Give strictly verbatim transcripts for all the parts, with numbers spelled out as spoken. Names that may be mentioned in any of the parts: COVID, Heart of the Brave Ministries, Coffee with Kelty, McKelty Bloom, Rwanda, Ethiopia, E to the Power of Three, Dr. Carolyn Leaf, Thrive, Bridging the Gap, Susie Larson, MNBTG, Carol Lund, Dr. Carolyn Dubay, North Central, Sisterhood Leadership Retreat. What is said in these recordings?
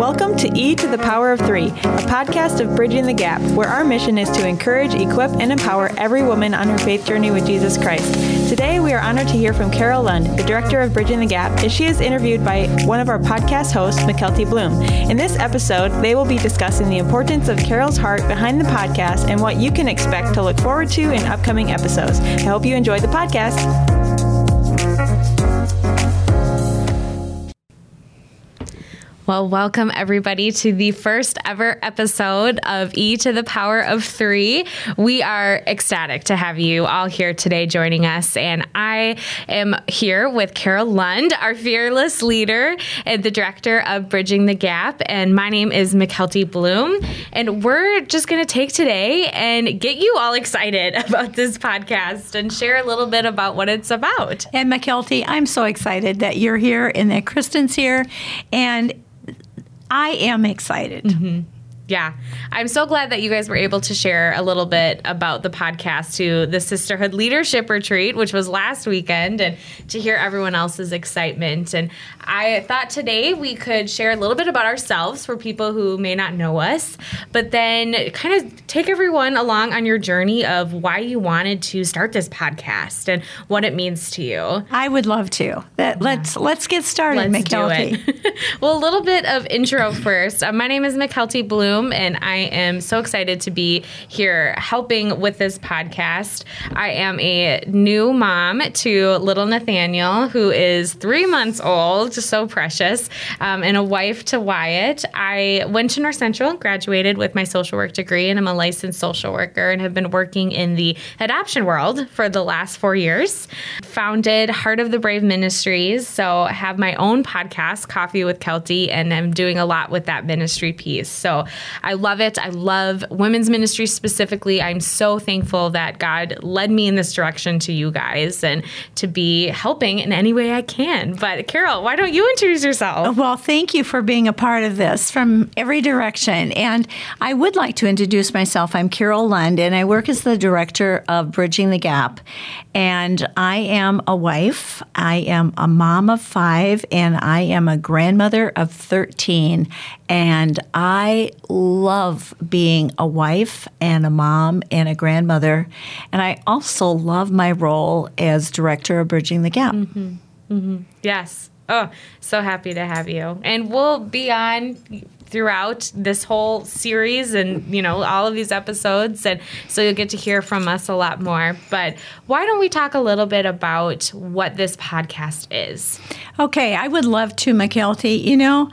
Welcome to E to the Power of Three, a podcast of Bridging the Gap, where our mission is to encourage, equip, and empower every woman on her faith journey with Jesus Christ. Today, we are honored to hear from Carol Lund, the director of Bridging the Gap, as she is interviewed by one of our podcast hosts, McKelty Bloom. In this episode, they will be discussing the importance of Carol's heart behind the podcast and what you can expect to look forward to in upcoming episodes. I hope you enjoyed the podcast. Well, welcome everybody to the first ever episode of E to the Power of Three. We are ecstatic to have you all here today joining us. And I am here with Carol Lund, our fearless leader and the director of Bridging the Gap. And my name is McKelty Bloom. And we're just going to take today and get you all excited about this podcast and share a little bit about what it's about. And McKelty, I'm so excited that you're here and that Kristen's here. And I am excited. Mm-hmm. Yeah. I'm so glad that you guys were able to share a little bit about the podcast to the Sisterhood Leadership Retreat, which was last weekend, and to hear everyone else's excitement. And I thought today we could share a little bit about ourselves for people who may not know us, but then kind of take everyone along on your journey of why you wanted to start this podcast and what it means to you. I would love to. That, yeah. Let's let's get started, let's McKelty. Well, a little bit of intro first. Uh, my name is McKelty Bloom, and I am so excited to be here helping with this podcast. I am a new mom to little Nathaniel, who is three months old, just so precious, um, and a wife to Wyatt. I went to North Central, graduated with my social work degree, and I'm a licensed social worker and have been working in the adoption world for the last four years. Founded Heart of the Brave Ministries, so I have my own podcast, Coffee with Kelty, and I'm doing a lot with that ministry piece. So I love it. I love women's ministry specifically. I'm so thankful that God led me in this direction to you guys and to be helping in any way I can. But Carol, why don't you introduce yourself? Well, thank you for being a part of this from every direction. And I would like to introduce myself. I'm Carol Lund, and I work as the director of Bridging the Gap. And I am a wife. I am a mom of five, and I am a grandmother of thirteen. And I love being a wife and a mom and a grandmother. And I also love my role as director of Bridging the Gap. Mm-hmm. Mm-hmm. Yes. Oh, so happy to have you. And we'll be on throughout this whole series and, you know, all of these episodes. And so you'll get to hear from us a lot more. But why don't we talk a little bit about what this podcast is? Okay. I would love to, McKelty. You know,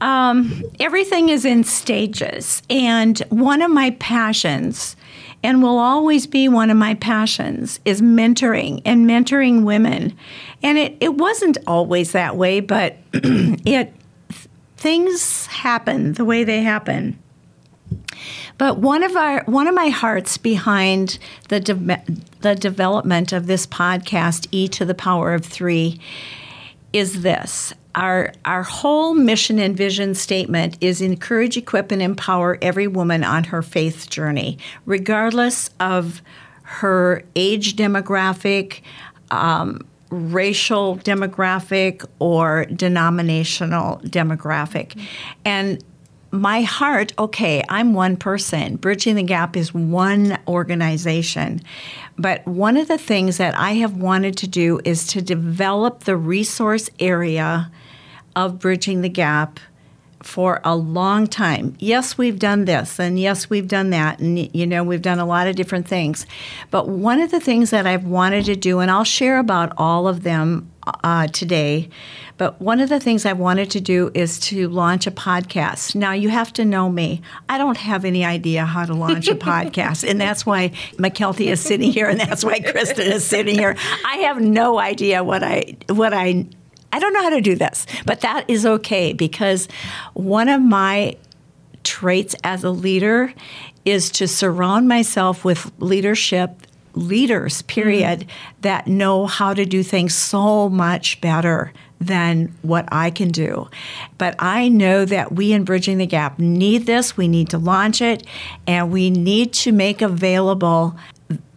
Um, everything is in stages, and one of my passions, and will always be one of my passions, is mentoring and mentoring women. And it, it wasn't always that way, but it things happen the way they happen. But one of our one of my hearts behind the de- the development of this podcast, E to the Power of Three, is this. Our our whole mission and vision statement is encourage, equip, and empower every woman on her faith journey, regardless of her age demographic, um, racial demographic, or denominational demographic. Mm-hmm. And my heart, okay, I'm one person. Bridging the Gap is one organization. But one of the things that I have wanted to do is to develop the resource area of Bridging the Gap for a long time. Yes, we've done this, and yes, we've done that, and, you know, we've done a lot of different things. But one of the things that I've wanted to do, and I'll share about all of them uh, today, but one of the things I wanted to do is to launch a podcast. Now, you have to know me. I don't have any idea how to launch a podcast, and that's why McKelty is sitting here, and that's why Kristen is sitting here. I have no idea what I what I. I don't know how to do this, but that is okay, because one of my traits as a leader is to surround myself with leadership, leaders, period, mm-hmm. that know how to do things so much better than what I can do. But I know that we in Bridging the Gap need this. We need to launch it, and we need to make available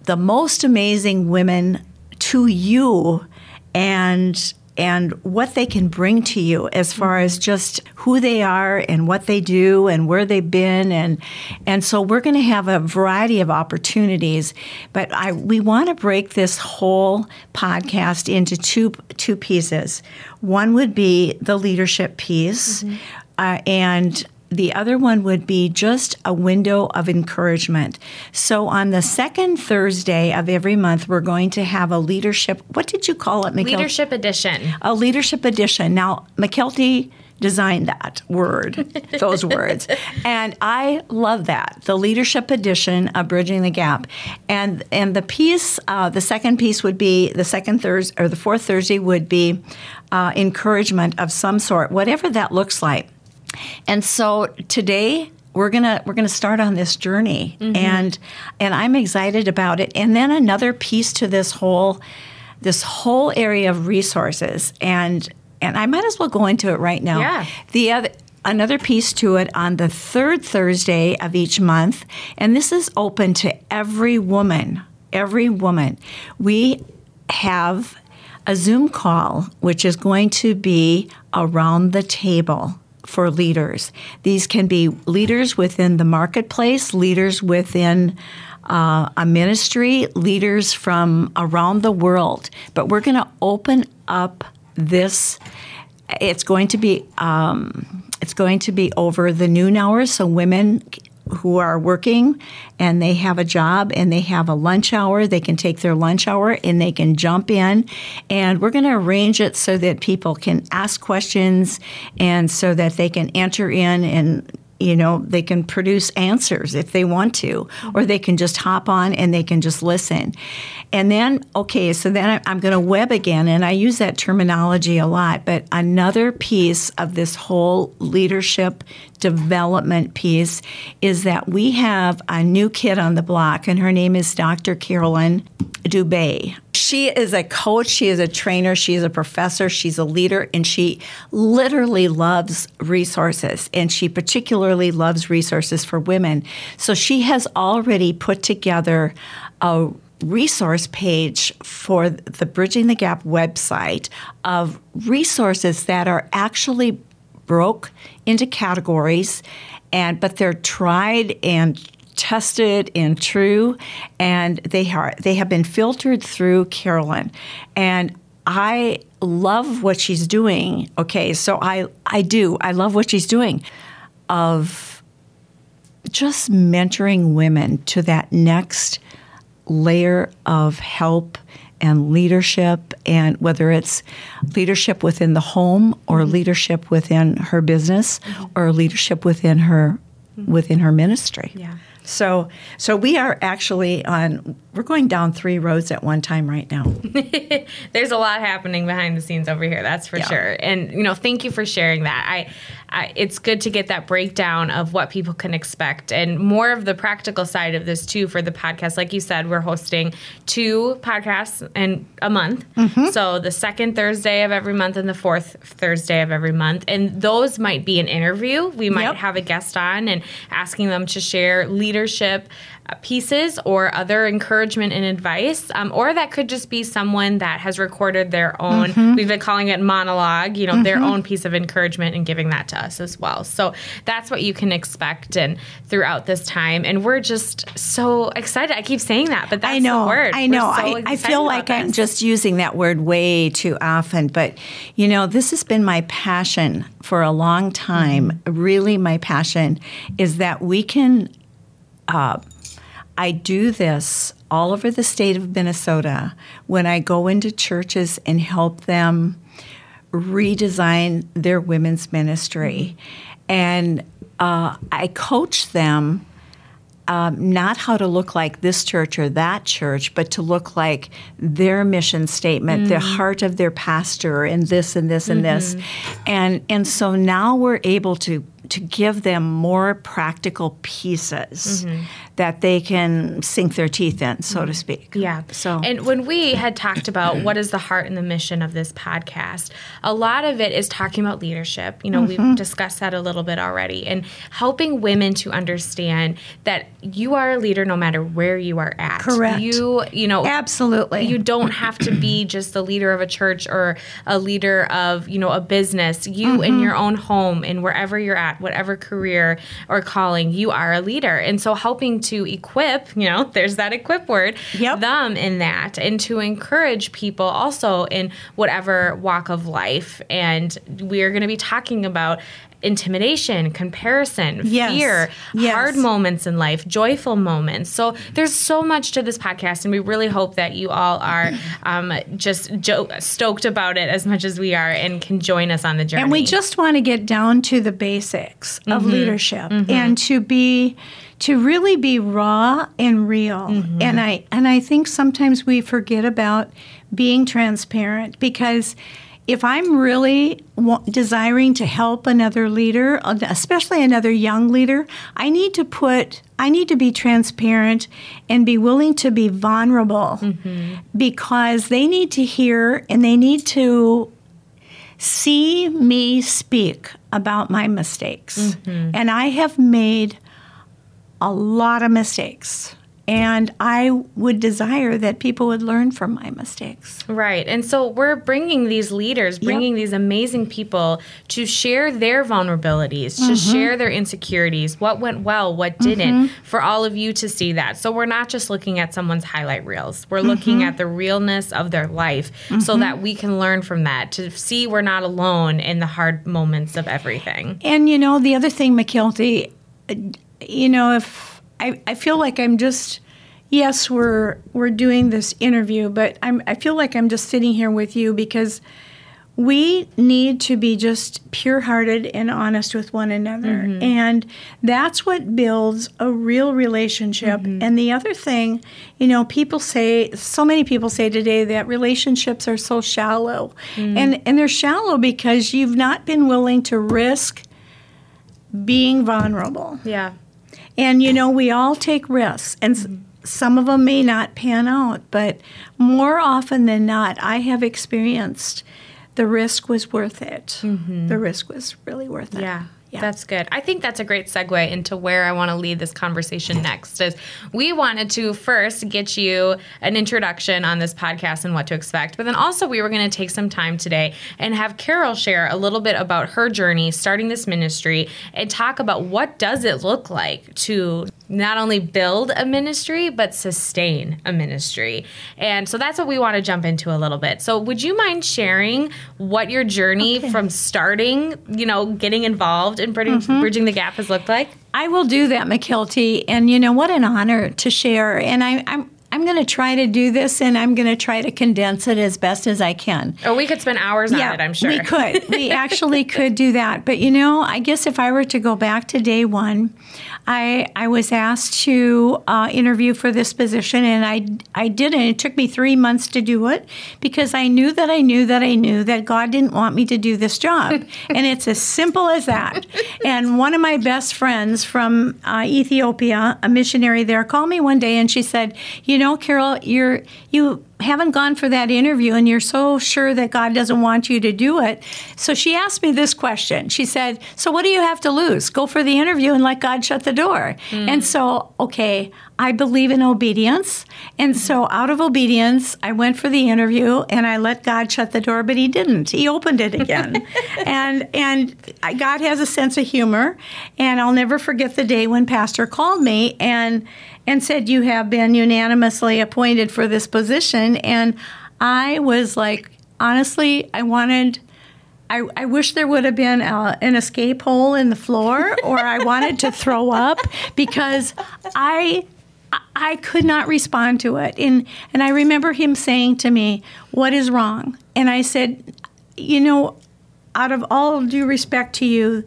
the most amazing women to you and and what they can bring to you as far as just who they are and what they do and where they've been. And and so we're going to have a variety of opportunities. But I we want to break this whole podcast into two, two pieces. One would be the leadership piece, mm-hmm. uh, and the other one would be just a window of encouragement. So on the second Thursday of every month, we're going to have a leadership, what did you call it, McKelty? Leadership edition. A leadership edition. Now, McKelty designed that word, those words. And I love that, the leadership edition of Bridging the Gap. And and the piece, uh, the second piece would be, the second Thursday, or the fourth Thursday would be uh, encouragement of some sort, whatever that looks like. And so today we're gonna we're gonna start on this journey, mm-hmm. and and I'm excited about it. And then another piece to this whole this whole area of resources, and and I might as well go into it right now. Yeah. The other another piece to it on the third Thursday of each month, and this is open to every woman, every woman. We have a Zoom call which is going to be around the table for leaders. These can be leaders within the marketplace, leaders within uh, a ministry, leaders from around the world. But we're going to open up this. It's going to be um, it's going to be over the noon hour, so women who are working and they have a job and they have a lunch hour, they can take their lunch hour and they can jump in. And we're going to arrange it so that people can ask questions and so that they can enter in and, you know, they can produce answers if they want to, or they can just hop on and they can just listen. And then, okay, so then I'm going to web again, and I use that terminology a lot, but another piece of this whole leadership development piece is that we have a new kid on the block, and her name is Doctor Carolyn Dubay. She is a coach, she is a trainer, she is a professor, she's a leader, and she literally loves resources, and she particularly loves resources for women. So she has already put together a resource page for the Bridging the Gap website of resources that are actually broke into categories, and but they're tried and tested and true, and they are they have been filtered through Carolyn, and I love what she's doing. Okay, so I I do I love what she's doing, of just mentoring women to that next layer of help and leadership, and whether it's leadership within the home or mm-hmm. leadership within her business mm-hmm. or leadership within her mm-hmm. within her ministry. Yeah. So so we are actually on, we're going down three roads at one time right now. There's a lot happening behind the scenes over here, that's for yeah. sure. And, you know, thank you for sharing that. I, I it's good to get that breakdown of what people can expect and more of the practical side of this, too, for the podcast. Like you said, we're hosting two podcasts in a month. Mm-hmm. So the second Thursday of every month and the fourth Thursday of every month. And those might be an interview. We might yep. have a guest on and asking them to share leadership. leadership pieces or other encouragement and advice, um, or that could just be someone that has recorded their own, mm-hmm. we've been calling it monologue, you know, mm-hmm. their own piece of encouragement and giving that to us as well. So that's what you can expect and throughout this time. And we're just so excited. I keep saying that, but that's I know, the word. I know. So I, I feel like I'm this. just using that word way too often. But, you know, this has been my passion for a long time. Mm-hmm. Really, my passion is that we can Uh, I do this all over the state of Minnesota when I go into churches and help them redesign their women's ministry. And uh, I coach them um, not how to look like this church or that church, but to look like their mission statement, mm-hmm. the heart of their pastor, and this and this and mm-hmm. this. And, and so now we're able to to give them more practical pieces mm-hmm. that they can sink their teeth in, so to speak. Yeah. So, and when we had talked about what is the heart and the mission of this podcast, a lot of it is talking about leadership. You know, mm-hmm. we've discussed that a little bit already, and helping women to understand that you are a leader no matter where you are at. Correct. You, you know, absolutely. You don't have to be just the leader of a church or a leader of, you know, a business. You mm-hmm. in your own home and wherever you're at, whatever career or calling, you are a leader. And so helping to equip, you know, there's that equip word, yep. them in that, and to encourage people also in whatever walk of life. And we're going to be talking about intimidation, comparison, yes. fear, yes. hard moments in life, joyful moments. So there's so much to this podcast, and we really hope that you all are um, just jo- stoked about it as much as we are and can join us on the journey. And we just want to get down to the basics of mm-hmm. leadership mm-hmm. and to be to really be raw and real. Mm-hmm. And I and I think sometimes we forget about being transparent, because if I'm really w- desiring to help another leader, especially another young leader, I need to put, I need to be transparent and be willing to be vulnerable, mm-hmm. because they need to hear and they need to see me speak about my mistakes. Mm-hmm. And I have made a lot of mistakes. And I would desire that people would learn from my mistakes. Right. And so we're bringing these leaders, bringing yep. these amazing people to share their vulnerabilities, mm-hmm. to share their insecurities, what went well, what didn't, mm-hmm. for all of you to see that. So we're not just looking at someone's highlight reels. We're mm-hmm. looking at the realness of their life mm-hmm. so that we can learn from that, to see we're not alone in the hard moments of everything. And, you know, the other thing, McKelty, you know, if... I, I feel like I'm just, yes, we're we're doing this interview, but I'm, I feel like I'm just sitting here with you because we need to be just pure-hearted and honest with one another. Mm-hmm. And that's what builds a real relationship. Mm-hmm. And the other thing, you know, people say, so many people say today that relationships are so shallow. Mm-hmm. And, and they're shallow because you've not been willing to risk being vulnerable. Yeah. And, you know, we all take risks, and mm-hmm. some of them may not pan out, but more often than not, I have experienced the risk was worth it. Mm-hmm. The risk was really worth it. Yeah. Yeah. That's good. I think that's a great segue into where I want to lead this conversation next. Is we wanted to first get you an introduction on this podcast and what to expect, but then also we were going to take some time today and have Carol share a little bit about her journey starting this ministry and talk about what does it look like to not only build a ministry, but sustain a ministry. And so that's what we want to jump into a little bit. So would you mind sharing what your journey okay. from starting, you know, getting involved in Bridging, mm-hmm. Bridging the Gap has looked like? I will do that, McKelty. And, you know, what an honor to share. And I, I'm I'm going to try to do this, and I'm going to try to condense it as best as I can. Oh, we could spend hours yeah, on it, I'm sure. we could. We actually could do that. But, you know, I guess if I were to go back to day one, I I was asked to uh, interview for this position, and I, I did it. It took me three months to do it because I knew that I knew that I knew that God didn't want me to do this job. And it's as simple as that. And one of my best friends from uh, Ethiopia, a missionary there, called me one day, and she said, you know, No, Carol, you're, you haven't gone for that interview, and you're so sure that God doesn't want you to do it. So she asked me this question. She said, so what do you have to lose? Go for the interview and let God shut the door. Mm. And so, okay, I believe in obedience. And mm-hmm. so out of obedience, I went for the interview, and I let God shut the door, but he didn't. He opened it again. and and God has a sense of humor, and I'll never forget the day when Pastor called me and and said, you have been unanimously appointed for this position. And I was like, honestly, I wanted, I, I wish there would have been a, an escape hole in the floor, or I wanted to throw up, because I I could not respond to it. And, and I remember him saying to me, what is wrong? And I said, you know, out of all due respect to you,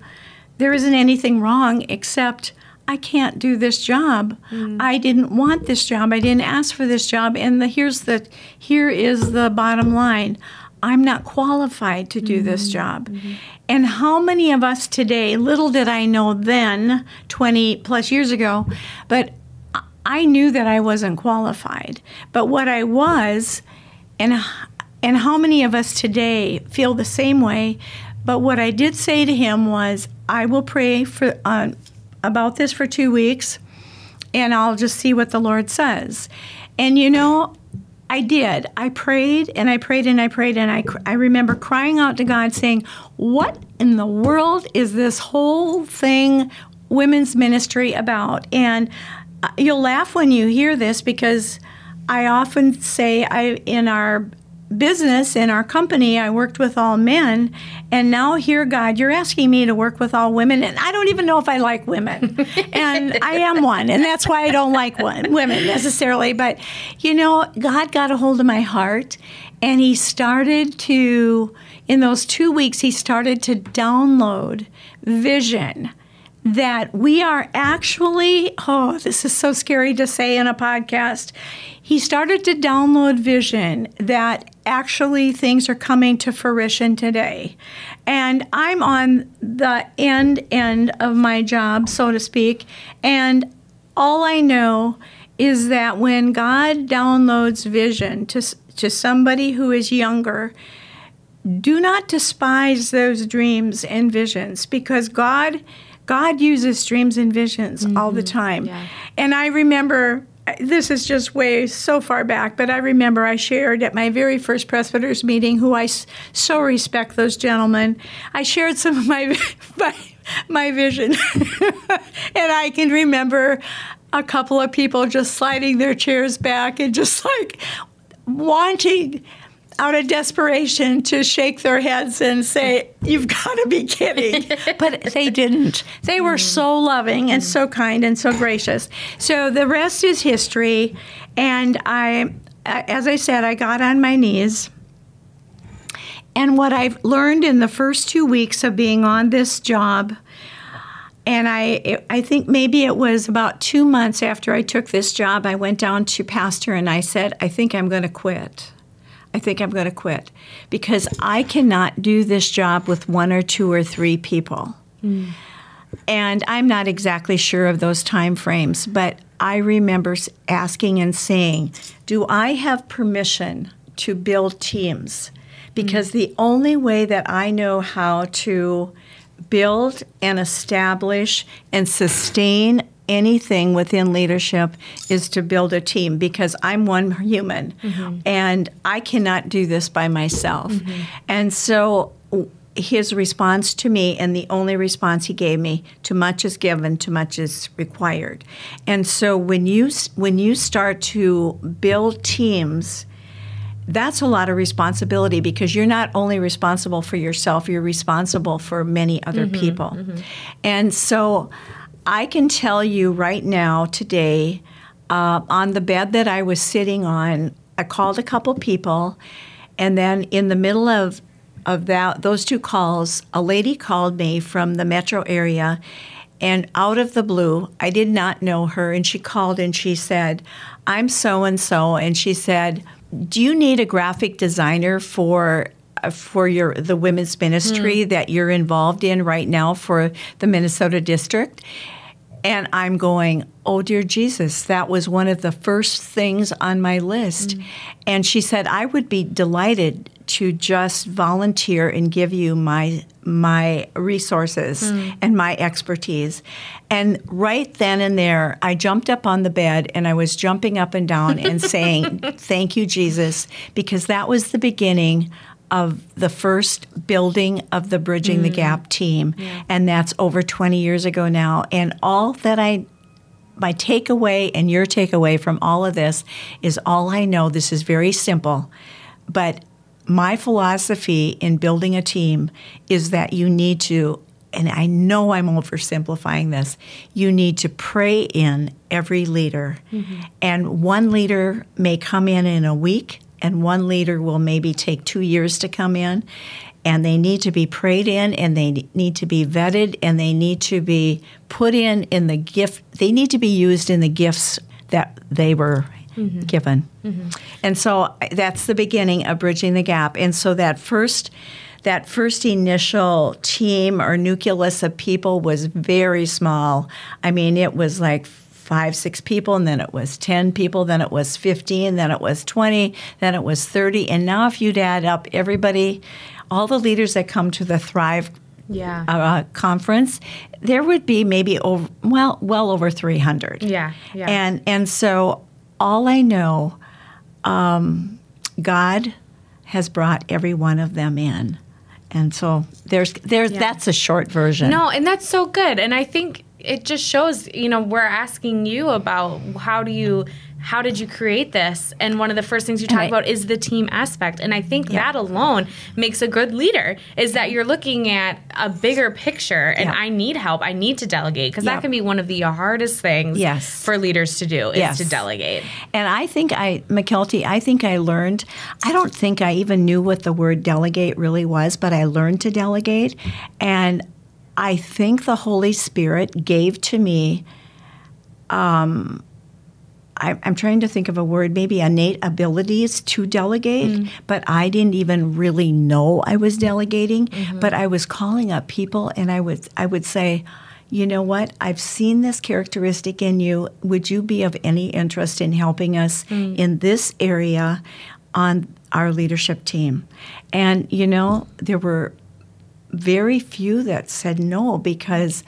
there isn't anything wrong except I can't do this job. Mm. I didn't want this job. I didn't ask for this job. And the, here's the here is the bottom line. I'm not qualified to do mm-hmm. this job. Mm-hmm. And how many of us today, little did I know then, twenty plus years ago, but I knew that I wasn't qualified, but what I was, and and how many of us today feel the same way? But what I did say to him was, I will pray for uh, about this for two weeks, and I'll just see what the Lord says. And you know, I did. I prayed, and I prayed, and I prayed, and I, I remember crying out to God saying, what in the world is this whole thing, women's ministry, about? And you'll laugh when you hear this, because I often say I in our business, in our company, I worked with all men, and now here, God, you're asking me to work with all women, and I don't even know if I like women. And I am one, and that's why I don't like one, women necessarily. But, you know, God got a hold of my heart, and he started to, in those two weeks, he started to download vision that we are actually, oh, this is so scary to say in a podcast, he started to download vision that actually things are coming to fruition today. And I'm on the end end of my job, so to speak, and all I know is that when God downloads vision to, to somebody who is younger, do not despise those dreams and visions, because God... God uses dreams and visions mm-hmm. all the time. Yeah. And I remember, this is just way so far back, but I remember I shared at my very first presbyters meeting, who I s- so respect those gentlemen, I shared some of my, my, my vision. And I can remember a couple of people just sliding their chairs back and just like wanting... out of desperation to shake their heads and say, you've got to be kidding. But they didn't. They were so loving and so kind and so gracious. So the rest is history. And I, as I said, I got on my knees. And what I've learned in the first two weeks of being on this job, and I, I think maybe it was about two months after I took this job, I went down to Pastor and I said, I think I'm going to quit. I think I'm going to quit because I cannot do this job with one or two or three people. Mm. And I'm not exactly sure of those time frames, but I remember asking and saying, do I have permission to build teams? Because mm. the only way that I know how to build and establish and sustain anything within leadership is to build a team, because I'm one human mm-hmm. and I cannot do this by myself. Mm-hmm. And so his response to me, and the only response he gave me, too much is given, too much is required. And so when you when you start to build teams, that's a lot of responsibility, because you're not only responsible for yourself, you're responsible for many other mm-hmm. people. Mm-hmm. And so I can tell you right now, today, uh, on the bed that I was sitting on, I called a couple people, and then in the middle of of that, those two calls, a lady called me from the metro area, and out of the blue, I did not know her, and she called and she said, I'm so-and-so, and she said, do you need a graphic designer for for your the women's ministry mm. that you're involved in right now for the Minnesota district? And I'm going, oh, dear Jesus, that was one of the first things on my list. Mm. And she said, I would be delighted to just volunteer and give you my my resources mm. and my expertise. And right then and there, I jumped up on the bed, and I was jumping up and down and saying, thank you, Jesus, because that was the beginning of the first building of the Bridging mm. the Gap team. Yeah. And that's over twenty years ago now. And all that I, my takeaway and your takeaway from all of this is, all I know, this is very simple, but my philosophy in building a team is that you need to, and I know I'm oversimplifying this, you need to pray in every leader. Mm-hmm. And one leader may come in in a week, and one leader will maybe take two years to come in, and they need to be prayed in, and they need to be vetted, and they need to be put in in the gift. They need to be used in the gifts that they were mm-hmm. given. Mm-hmm. And so that's the beginning of Bridging the Gap. And so that first, that first initial team or nucleus of people was very small. I mean, it was like five, six people, and then it was ten people, then it was fifteen, then it was twenty, then it was thirty. And now if you'd add up everybody, all the leaders that come to the Thrive yeah. uh, conference, there would be maybe, over, well, well over three hundred. Yeah, yeah. And, and so all I know, um, God has brought every one of them in. And so there's there's yeah. that's a short version. No, and that's so good. And I think it just shows, you know, we're asking you about how do you how did you create this? And one of the first things you talk right. about is the team aspect. And I think yeah. that alone makes a good leader, is that you're looking at a bigger picture and yeah. I need help. I need to delegate, because yeah. that can be one of the hardest things yes. for leaders to do is yes. to delegate. And I think I, McKelty, I think I learned, I don't think I even knew what the word delegate really was, but I learned to delegate. And I think the Holy Spirit gave to me um I'm trying to think of a word, maybe innate abilities to delegate, mm. but I didn't even really know I was delegating. Mm-hmm. But I was calling up people, and I would I would say, you know what, I've seen this characteristic in you. Would you be of any interest in helping us mm. in this area on our leadership team? And, you know, there were very few that said no, because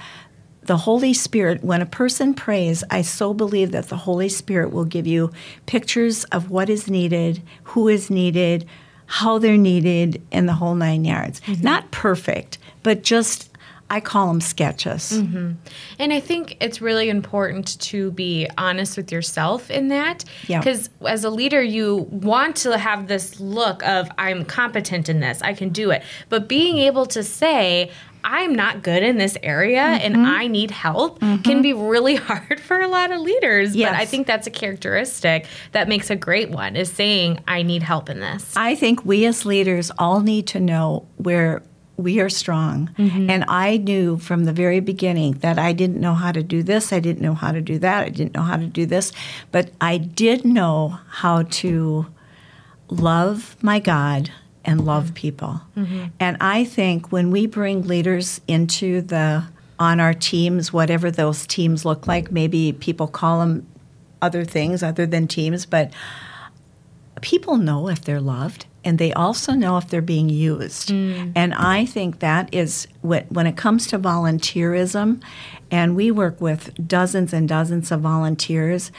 the Holy Spirit, when a person prays, I so believe that the Holy Spirit will give you pictures of what is needed, who is needed, how they're needed, and the whole nine yards. Mm-hmm. Not perfect, but just, I call them sketches. Mm-hmm. And I think it's really important to be honest with yourself in that. Because yeah. as a leader, you want to have this look of, I'm competent in this, I can do it. But being able to say, I'm not good in this area mm-hmm. and I need help mm-hmm. can be really hard for a lot of leaders. Yes. But I think that's a characteristic that makes a great one, is saying, I need help in this. I think we as leaders all need to know where we are strong. Mm-hmm. And I knew from the very beginning that I didn't know how to do this. I didn't know how to do that. I didn't know how to do this. But I did know how to love my God and love people. Mm-hmm. And I think when we bring leaders into the, on our teams, whatever those teams look like, maybe people call them other things other than teams, but people know if they're loved, and they also know if they're being used. Mm. And I think that is, what, when it comes to volunteerism, and we work with dozens and dozens of volunteers,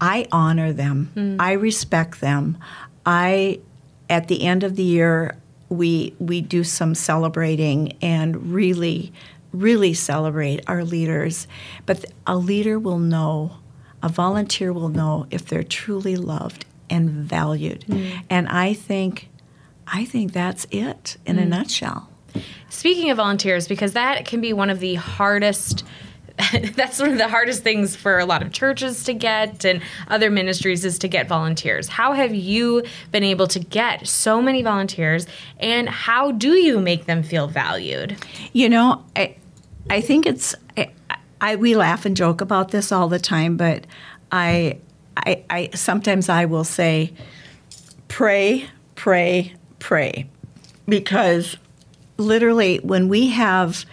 I honor them. Mm. I respect them. I... At the end of the year, we we do some celebrating and really, really celebrate our leaders. But a leader will know, a volunteer will know if they're truly loved and valued. Mm. And I think, I think that's it in mm. a nutshell. Speaking of volunteers, because that can be one of the hardest. That's one of the hardest things for a lot of churches to get, and other ministries, is to get volunteers. How have you been able to get so many volunteers, and how do you make them feel valued? You know, I, I think it's I, I we laugh and joke about this all the time, but I, I, I sometimes I will say, pray, pray, pray, because literally when we have.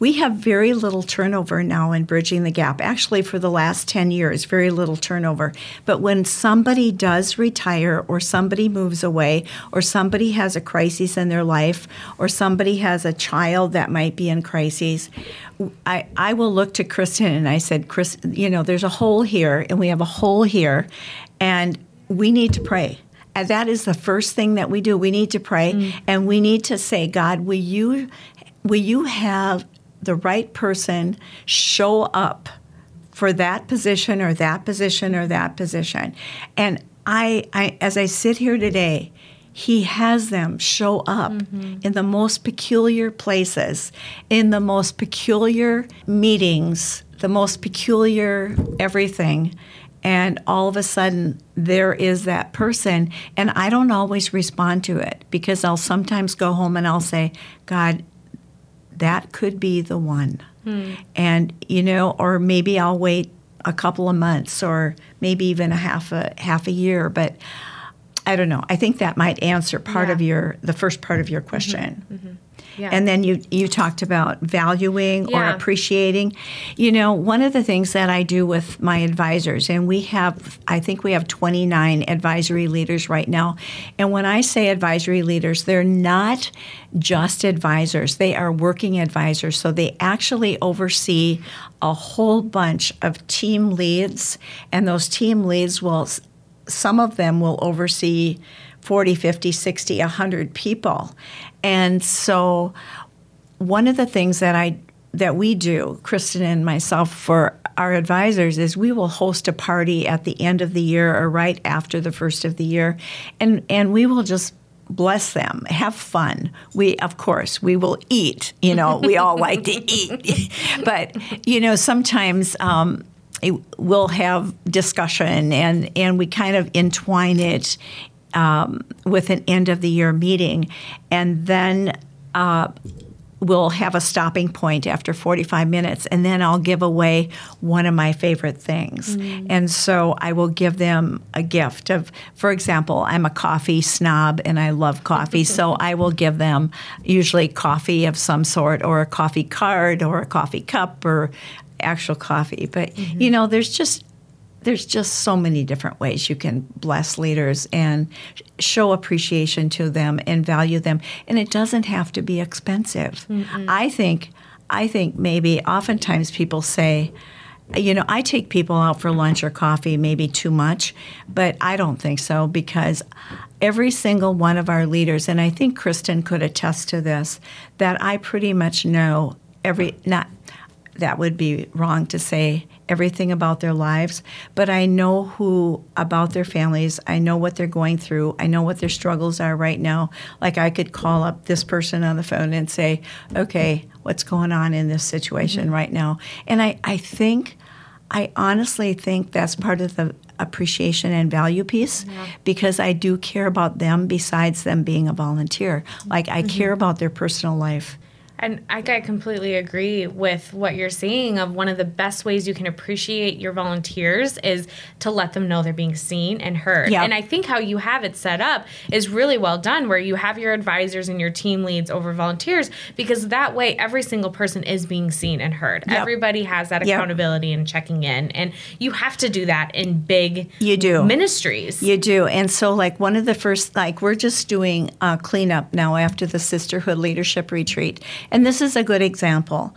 We have very little turnover now in Bridging the Gap. Actually, for the last ten years, very little turnover. But when somebody does retire, or somebody moves away, or somebody has a crisis in their life, or somebody has a child that might be in crises, I, I will look to Kristen and I said, Chris, you know, there's a hole here, and we have a hole here, and we need to pray. And that is the first thing that we do. We need to pray, mm. and we need to say, God, will you, will you have the right person show up for that position or that position or that position. And I, I as I sit here today, he has them show up mm-hmm. in the most peculiar places, in the most peculiar meetings, the most peculiar everything. And all of a sudden, there is that person. And I don't always respond to it, because I'll sometimes go home and I'll say, God, that could be the one. Hmm. And, you know, or maybe I'll wait a couple of months, or maybe even a half a half a year. But I don't know. I think that might answer part yeah. of your, the first part of your question. Mm-hmm. Mm-hmm. Yeah. And then you you talked about valuing yeah. or appreciating. You know, one of the things that I do with my advisors, and we have, I think we have twenty-nine advisory leaders right now. And when I say advisory leaders, they're not just advisors. They are working advisors. So they actually oversee a whole bunch of team leads, and those team leads will, some of them will oversee forty, fifty, sixty, one hundred people. And so one of the things that I that we do, Kristen and myself, for our advisors is we will host a party at the end of the year or right after the first of the year, and, and we will just bless them, have fun. We, of course, we will eat. You know, we all like to eat. But, you know, sometimes um, we'll have discussion and, and we kind of entwine it Um, with an end-of-the-year meeting, and then uh, we'll have a stopping point after forty-five minutes, and then I'll give away one of my favorite things. Mm. And so I will give them a gift of, for example, I'm a coffee snob, and I love coffee, so I will give them usually coffee of some sort or a coffee card or a coffee cup or actual coffee. But, mm-hmm. you know, there's just There's just so many different ways you can bless leaders and show appreciation to them and value them. And it doesn't have to be expensive. Mm-hmm. I think I think maybe oftentimes people say, you know, I take people out for lunch or coffee maybe too much, but I don't think so, because every single one of our leaders, and I think Kristen could attest to this, that I pretty much know every – not that would be wrong to say – everything about their lives, but I know who about their families. I know what they're going through. I know what their struggles are right now. Like I could call up this person on the phone and say, okay, what's going on in this situation mm-hmm. right now? And I, I think, I honestly think that's part of the appreciation and value piece yeah. because I do care about them besides them being a volunteer. Like I mm-hmm. care about their personal life. And I completely agree with what you're saying of one of the best ways you can appreciate your volunteers is to let them know they're being seen and heard. Yep. And I think how you have it set up is really well done, where you have your advisors and your team leads over volunteers, because that way every single person is being seen and heard. Yep. Everybody has that accountability yep. and checking in. And you have to do that in big you do. ministries. You do. And so like one of the first, like we're just doing a cleanup now after the Sisterhood Leadership Retreat. And this is a good example.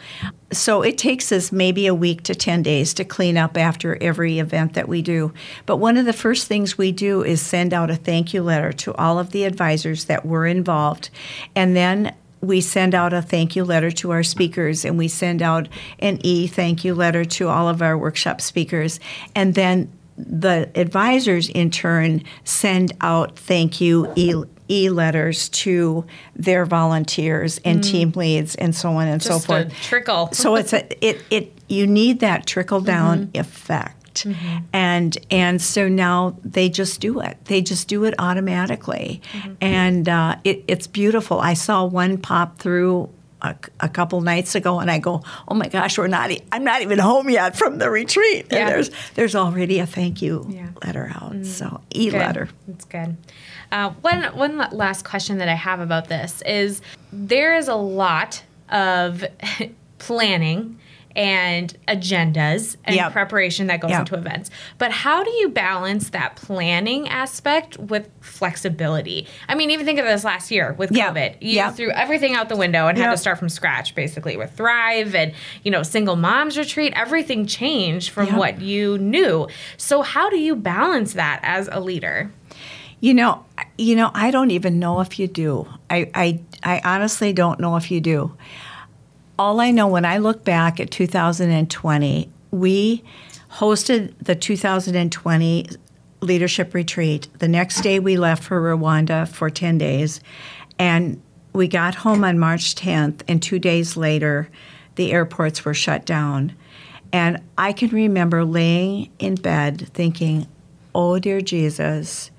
So it takes us maybe a week to ten days to clean up after every event that we do. But one of the first things we do is send out a thank you letter to all of the advisors that were involved. And then we send out a thank you letter to our speakers, and we send out an E thank you letter to all of our workshop speakers. And then the advisors, in turn, send out thank you E e-letters to their volunteers and mm. team leads and so on and just so forth. Just a trickle. So it's a, it, it, you need that trickle-down mm-hmm. effect. Mm-hmm. And and so now they just do it. They just do it automatically. Mm-hmm. And uh, it, it's beautiful. I saw one pop through a, a couple nights ago, and I go, oh my gosh, we're not, e- I'm not even home yet from the retreat. Yeah. And there's, there's already a thank you yeah. letter out. Mm-hmm. So e-letter. Good. That's good. Uh, one one last question that I have about this is there is a lot of planning and agendas and yep. preparation that goes yep. into events. But how do you balance that planning aspect with flexibility? I mean, even think of this last year with yep. COVID. You yep. threw everything out the window and yep. had to start from scratch, basically, with Thrive and, you know, Single Moms Retreat. Everything changed from yep. what you knew. So how do you balance that as a leader? You know, you know, I don't even know if you do. I, I, I honestly don't know if you do. All I know when I look back at two thousand twenty, we hosted the two thousand twenty leadership retreat. The next day we left for Rwanda for ten days, and we got home on March tenth, and two days later the airports were shut down. And I can remember laying in bed thinking, oh, dear Jesus,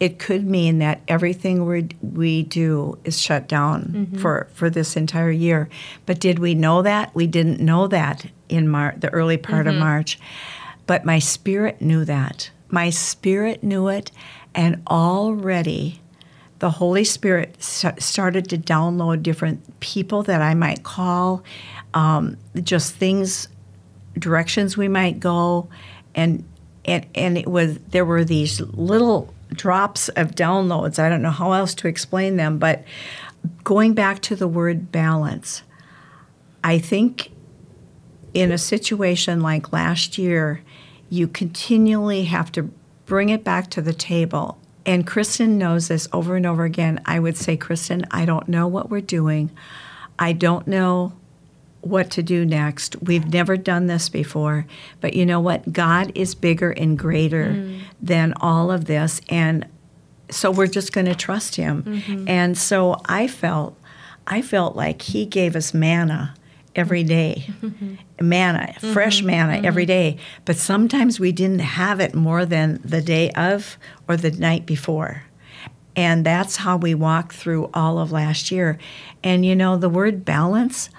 it could mean that everything we, we do is shut down mm-hmm. for, for this entire year. But did we know that? We didn't know that in Mar- the early part mm-hmm. of March. But my spirit knew that. My spirit knew it, and already the Holy Spirit started to download different people that I might call, um, just things, directions we might go, and and and it was there were these little drops of downloads. I don't know how else to explain them, but going back to the word balance, I think in a situation like last year, you continually have to bring it back to the table. And Kristen knows this over and over again. I would say, Kristen, I don't know what we're doing. I don't know what to do next. We've never done this before. But you know what? God is bigger and greater mm. than all of this. And so we're just going to trust him. Mm-hmm. And so I felt, I felt like he gave us manna every day, mm-hmm. manna, mm-hmm. fresh manna mm-hmm. every day. But sometimes we didn't have it more than the day of or the night before. And that's how we walked through all of last year. And, you know, the word balance,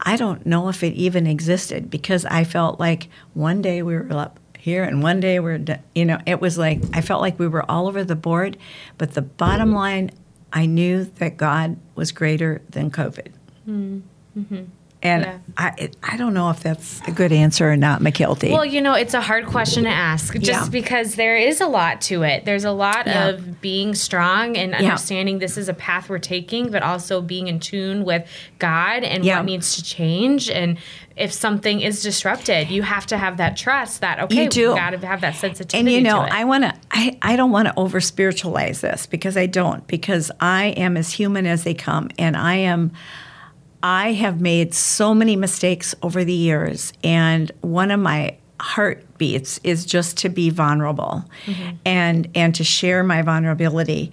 I don't know if it even existed, because I felt like one day we were up here and one day we we're, you know, it was like I felt like we were all over the board. But the bottom line, I knew that God was greater than COVID. Mm-hmm. And yeah. I I don't know if that's a good answer or not, McKelty. Well, you know, it's a hard question to ask, just yeah. because there is a lot to it. There's a lot yeah. of being strong and understanding yeah. this is a path we're taking, but also being in tune with God and yeah. what needs to change. And if something is disrupted, you have to have that trust that, okay, we've got to have that sensitivity. And, you know, to it. I want to, I, I don't want to over spiritualize this, because I don't, because I am as human as they come, and I am. I have made so many mistakes over the years, and one of my heartbeats is just to be vulnerable mm-hmm. and and to share my vulnerability.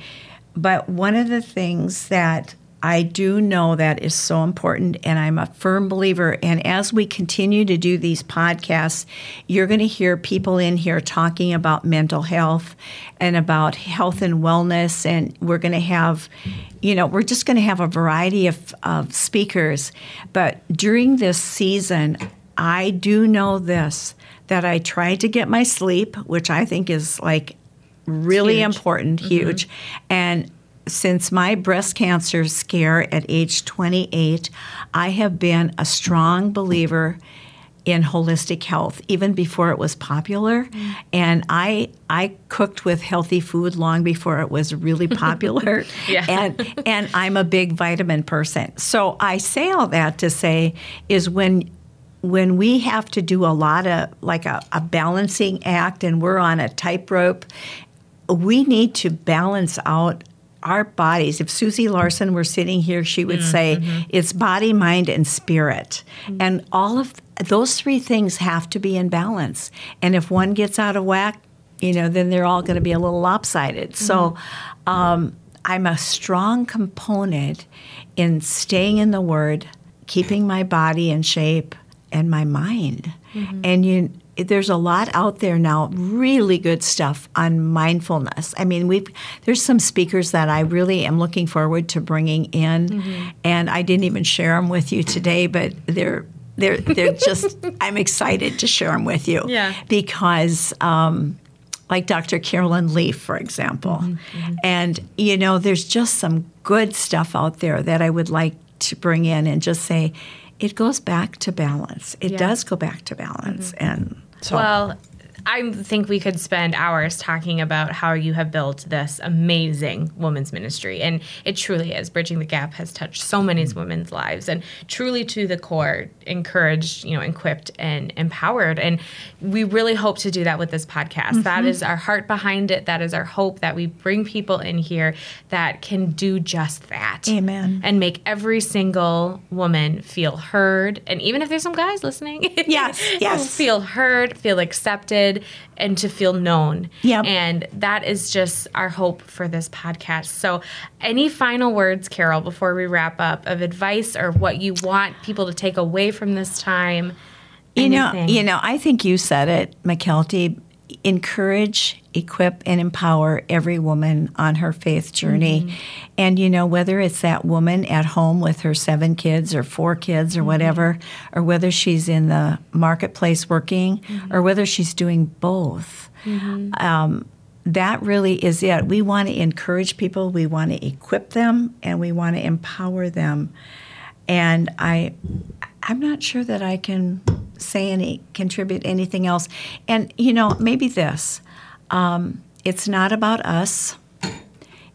But one of the things that I do know that is so important, and I'm a firm believer, and as we continue to do these podcasts, you're going to hear people in here talking about mental health and about health and wellness, and we're going to have, you know, we're just going to have a variety of, of speakers. But during this season, I do know this, that I try to get my sleep, which I think is like really huge. important, mm-hmm. huge, and since my breast cancer scare at age twenty-eight, I have been a strong believer in holistic health, even before it was popular. Mm. And I I cooked with healthy food long before it was really popular. yeah. And and I'm a big vitamin person. So I say all that to say is when when we have to do a lot of like a, a balancing act, and we're on a tightrope, we need to balance out our bodies. If Susie Larson were sitting here, she would mm, say mm-hmm. it's body, mind, and spirit. Mm-hmm. And all of th- those three things have to be in balance. And if one gets out of whack, you know, then they're all going to be a little lopsided. Mm-hmm. So um, I'm a strong component in staying in the Word, keeping my body in shape, and my mind. Mm-hmm. And you there's a lot out there now, really good stuff on mindfulness. I mean, we've there's some speakers that I really am looking forward to bringing in, mm-hmm. and I didn't even share them with you today, but they're they're they're just I'm excited to share them with you, yeah. because um, like Doctor Carolyn Leaf, for example, mm-hmm. and you know, there's just some good stuff out there that I would like to bring in and just say, it goes back to balance. It yeah. does go back to balance, mm-hmm. and so. Well, I think we could spend hours talking about how you have built this amazing women's ministry. And it truly is. Bridging the Gap has touched so many women's lives, and truly to the core, encouraged, you know, equipped and empowered. And we really hope to do that with this podcast. Mm-hmm. That is our heart behind it. That is our hope, that we bring people in here that can do just that. Amen. And make every single woman feel heard. And even if there's some guys listening, yes, yes. feel heard, feel accepted, and to feel known. Yep. And that is just our hope for this podcast. So any final words, Carol, before we wrap up, of advice or what you want people to take away from this time? Anything? You know, you know, I think you said it, McKelty. Encourage, equip, and empower every woman on her faith journey. Mm-hmm. And, you know, whether it's that woman at home with her seven kids or four kids or mm-hmm. whatever, or whether she's in the marketplace working, mm-hmm. or whether she's doing both, mm-hmm. um, that really is it. We want to encourage people, we want to equip them, and we want to empower them. And I, I'm not sure that I can say any, contribute anything else. And, you know, maybe this. Um, it's not about us.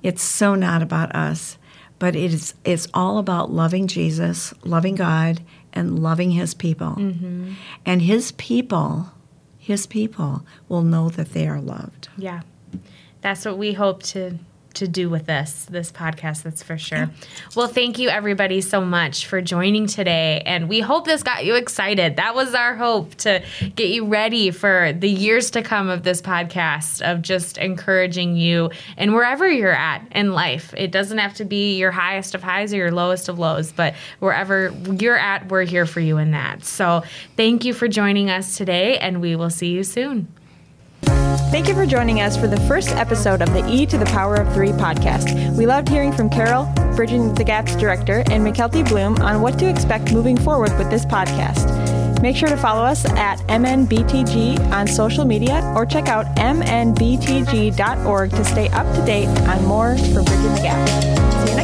It's so not about us. But it is, it's all about loving Jesus, loving God, and loving his people. Mm-hmm. And his people, his people will know that they are loved. Yeah. That's what we hope to to do with this, this podcast, that's for sure. Yeah. Well, thank you everybody so much for joining today. And we hope this got you excited. That was our hope, to get you ready for the years to come of this podcast, of just encouraging you and wherever you're at in life. It doesn't have to be your highest of highs or your lowest of lows, but wherever you're at, we're here for you in that. So thank you for joining us today, and we will see you soon. Thank you for joining us for the first episode of the E to the Power of Three podcast. We loved hearing from Carol, Bridging the Gap's director, and McKelty Bloom on what to expect moving forward with this podcast. Make sure to follow us at M N B T G on social media, or check out M N B T G dot org to stay up to date on more from Bridging the Gap. See you next time.